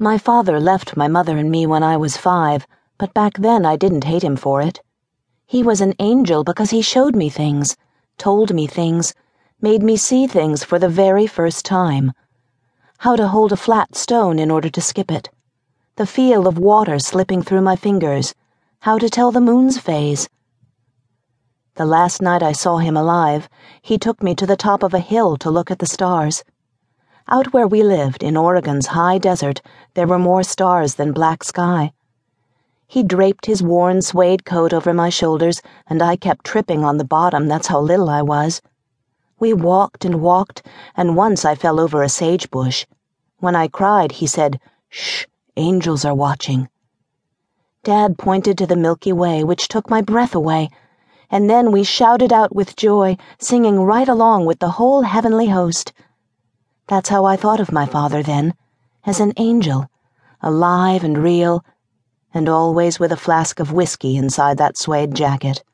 My father left my mother and me when I was 5, but back then I didn't hate him for it. He was an angel because he showed me things, told me things, made me see things for the very first time. How to hold a flat stone in order to skip it. The feel of water slipping through my fingers. How to tell the moon's phase. The last night I saw him alive, he took me to the top of a hill to look at the stars. Out where we lived, in Oregon's high desert, there were more stars than black sky. He draped his worn suede coat over my shoulders, and I kept tripping on the bottom, that's how little I was. We walked, and once I fell over a sage bush. When I cried, he said, "Shh, angels are watching." Dad pointed to the Milky Way, which took my breath away, and then we shouted out with joy, singing right along with the whole heavenly host. That's how I thought of my father then, as an angel, alive and real, and always with a flask of whiskey inside that suede jacket.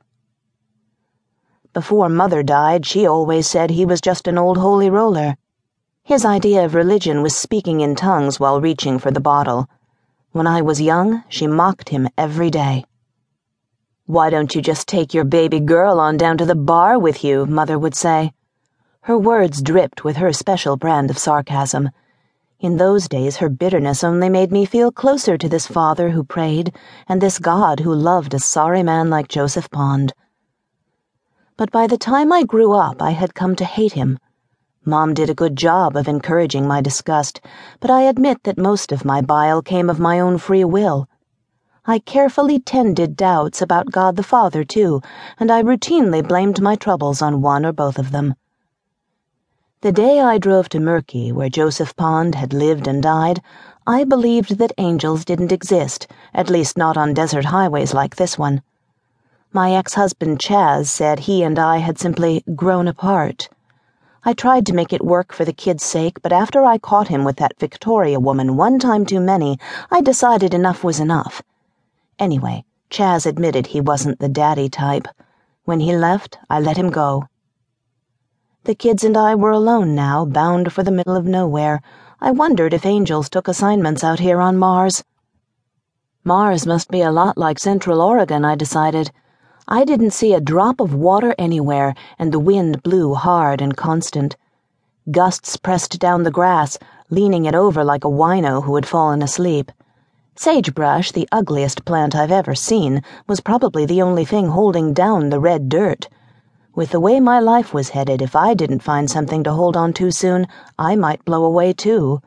Before Mother died, she always said he was just an old holy roller. His idea of religion was speaking in tongues while reaching for the bottle. When I was young, she mocked him every day. "Why don't you just take your baby girl on down to the bar with you?" Mother would say. Her words dripped with her special brand of sarcasm. In those days, her bitterness only made me feel closer to this father who prayed and this God who loved a sorry man like Joseph Pond. But by the time I grew up, I had come to hate him. Mom did a good job of encouraging my disgust, but I admit that most of my bile came of my own free will. I carefully tended doubts about God the Father, too, and I routinely blamed my troubles on one or both of them. The day I drove to Murkee, where Joseph Pond had lived and died, I believed that angels didn't exist, at least not on desert highways like this one. My ex-husband Chaz said he and I had simply grown apart. I tried to make it work for the kid's sake, but after I caught him with that Victoria woman one time too many, I decided enough was enough. Anyway, Chaz admitted he wasn't the daddy type. When he left, I let him go. The kids and I were alone now, bound for the middle of nowhere. I wondered if angels took assignments out here on Mars. Mars must be a lot like Central Oregon, I decided. I didn't see a drop of water anywhere, and the wind blew hard and constant. Gusts pressed down the grass, leaning it over like a wino who had fallen asleep. Sagebrush, the ugliest plant I've ever seen, was probably the only thing holding down the red dirt. With the way my life was headed, if I didn't find something to hold on to soon, I might blow away too.